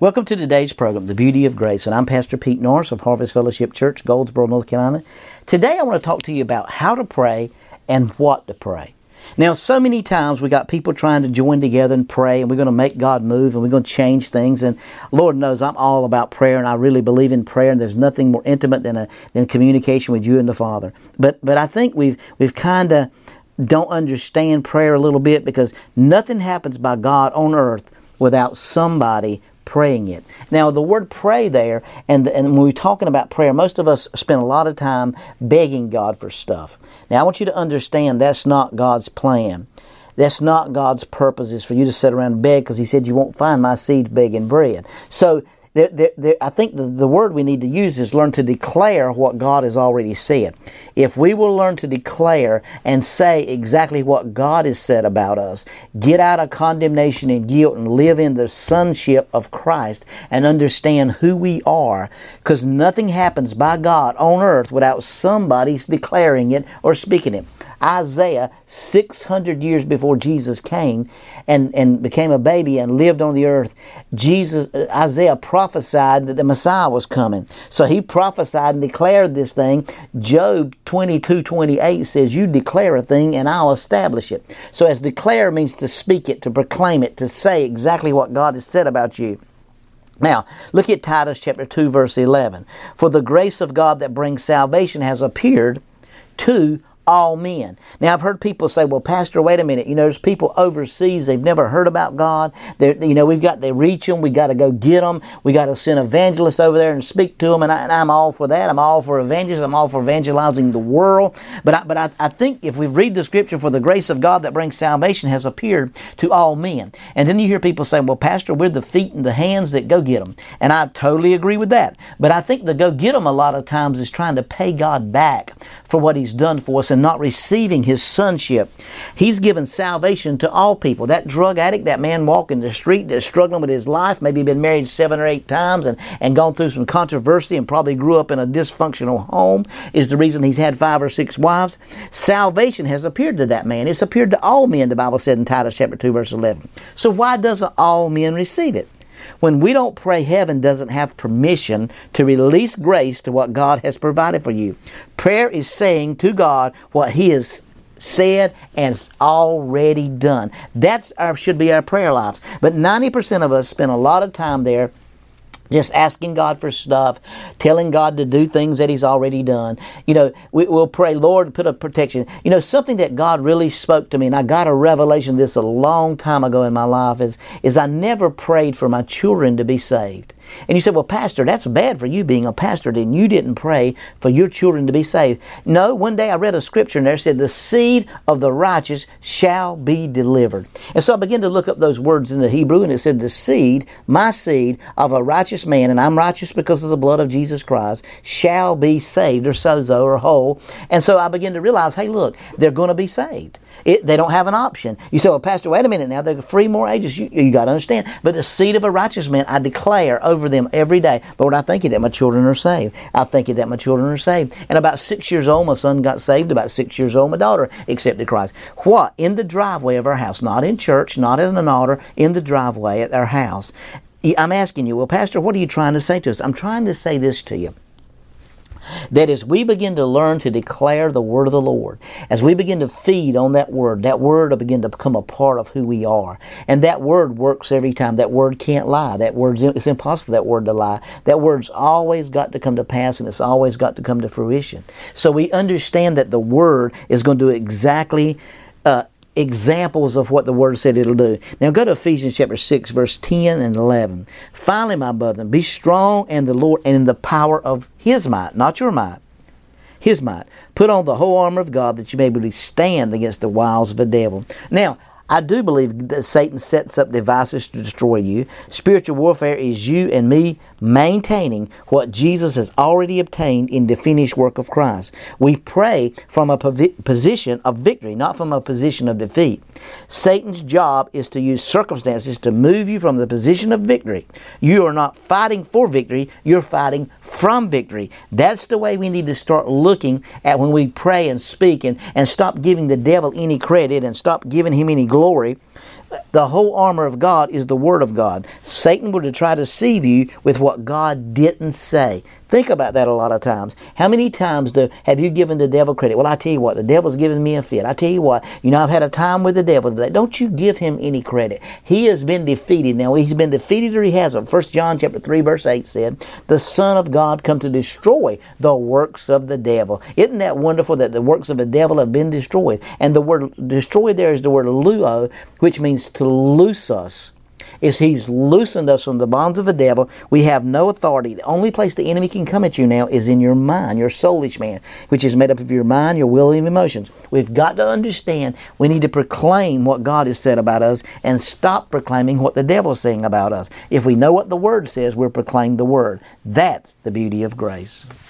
Welcome to today's program, The Beauty of Grace, and I'm Pastor Pete Norris of Harvest Fellowship Church, Goldsboro, North Carolina. Today I want to talk to you about how to pray and what to pray. Now, so many times we got people trying to join together and pray, and we're going to make God move, and we're going to change things. And Lord knows I'm all about prayer, and I really believe in prayer, and there's nothing more intimate than communication with you and the Father. But I think we've kind of don't understand prayer a little bit, because nothing happens by God on earth without somebody praying it. Now, the word pray there, and when we're talking about prayer, most of us spend a lot of time begging God for stuff. Now, I want you to understand that's not God's plan. That's not God's purpose, is for you to sit around and beg, because He said, you won't find my seeds begging bread. So, I think the word we need to use is learn to declare what God has already said. If we will learn to declare and say exactly what God has said about us, get out of condemnation and guilt and live in the sonship of Christ and understand who we are, because nothing happens by God on earth without somebody declaring it or speaking it. Isaiah, 600 years before Jesus came and became a baby and lived on the earth, Isaiah prophesied that the Messiah was coming. So he prophesied and declared this thing. Job 22:28 says, you declare a thing and I'll establish it. So as declare means to speak it, to proclaim it, to say exactly what God has said about you. Now, look at Titus chapter 2, verse 11. For the grace of God that brings salvation has appeared to all men. Now, I've heard people say, well, Pastor, wait a minute. You know, there's people overseas. They've never heard about God. We've got to reach them. We've got to go get them. We've got to send evangelists over there and speak to them. And I'm all for that. I'm all for evangelism. I'm all for evangelizing the world. But I think if we read the scripture, for the grace of God that brings salvation has appeared to all men. And then you hear people say, well, Pastor, we're the feet and the hands that go get them. And I totally agree with that. But I think the go get them a lot of times is trying to pay God back for what He's done for us and not receiving His sonship. He's given salvation to all people. That drug addict, that man walking the street that's struggling with his life, maybe been married 7 or 8 times and gone through some controversy and probably grew up in a dysfunctional home, is the reason he's had 5 or 6 wives. Salvation has appeared to that man. It's appeared to all men, the Bible said in Titus chapter 2, verse 11. So why doesn't all men receive it? When we don't pray, heaven doesn't have permission to release grace to what God has provided for you. Prayer is saying to God what He has said and it's already done. That's should be our prayer lives. But 90% of us spend a lot of time there just asking God for stuff, telling God to do things that He's already done. You know, we'll pray, Lord, put a protection. You know, something that God really spoke to me, and I got a revelation of this a long time ago in my life, is I never prayed for my children to be saved. And you said, well, Pastor, that's bad for you being a pastor. Then you didn't pray for your children to be saved. No, one day I read a scripture and there said, the seed of the righteous shall be delivered. And so I began to look up those words in the Hebrew, and it said, the seed, my seed of a righteous man, and I'm righteous because of the blood of Jesus Christ, shall be saved, or sozo, or whole. And so I began to realize, hey, look, they're going to be saved. They don't have an option. You say, well, Pastor, wait a minute now. They're 3 more ages. You got to understand. But the seed of a righteous man, I declare over them every day, Lord, I thank You that my children are saved. I thank You that my children are saved. And about 6 years old, my son got saved. About 6 years old, my daughter accepted Christ. What? In the driveway of our house. Not in church, not in an altar. In the driveway at our house. I'm asking you, well, Pastor, what are you trying to say to us? I'm trying to say this to you. That as we begin to learn to declare the word of the Lord, as we begin to feed on that word will begin to become a part of who we are. And that word works every time. That word can't lie. It's impossible for that word to lie. That word's always got to come to pass, and it's always got to come to fruition. So we understand that the word is going to do exactly examples of what the word said it'll do. Now go to Ephesians chapter 6, verse 10 and 11. Finally, my brethren, be strong in the Lord and in the power of His might, not your might, His might. Put on the whole armor of God that you may be able to stand against the wiles of the devil. Now, I do believe that Satan sets up devices to destroy you. Spiritual warfare is you and me maintaining what Jesus has already obtained in the finished work of Christ. We pray from a position of victory, not from a position of defeat. Satan's job is to use circumstances to move you from the position of victory. You are not fighting for victory, you're fighting from victory. That's the way we need to start looking at when we pray and speak, and stop giving the devil any credit and stop giving him any glory. The whole armor of God is the Word of God. Satan will try to deceive you with what God didn't say. Think about that a lot of times. How many times have you given the devil credit? Well, I tell you what, the devil's giving me a fit. I tell you what, I've had a time with the devil today. Don't you give him any credit. He has been defeated. Now, he's been defeated or he hasn't. First John chapter 3, verse 8 said, the Son of God come to destroy the works of the devil. Isn't that wonderful that the works of the devil have been destroyed? And the word destroy there is the word luo, which means to loose us. Is he's loosened us from the bonds of the devil. We have no authority. The only place the enemy can come at you now is in your mind, your soulish man, which is made up of your mind, your will, and emotions. We've got to understand we need to proclaim what God has said about us and stop proclaiming what the devil is saying about us. If we know what the Word says, we'll proclaim the Word. That's the beauty of grace.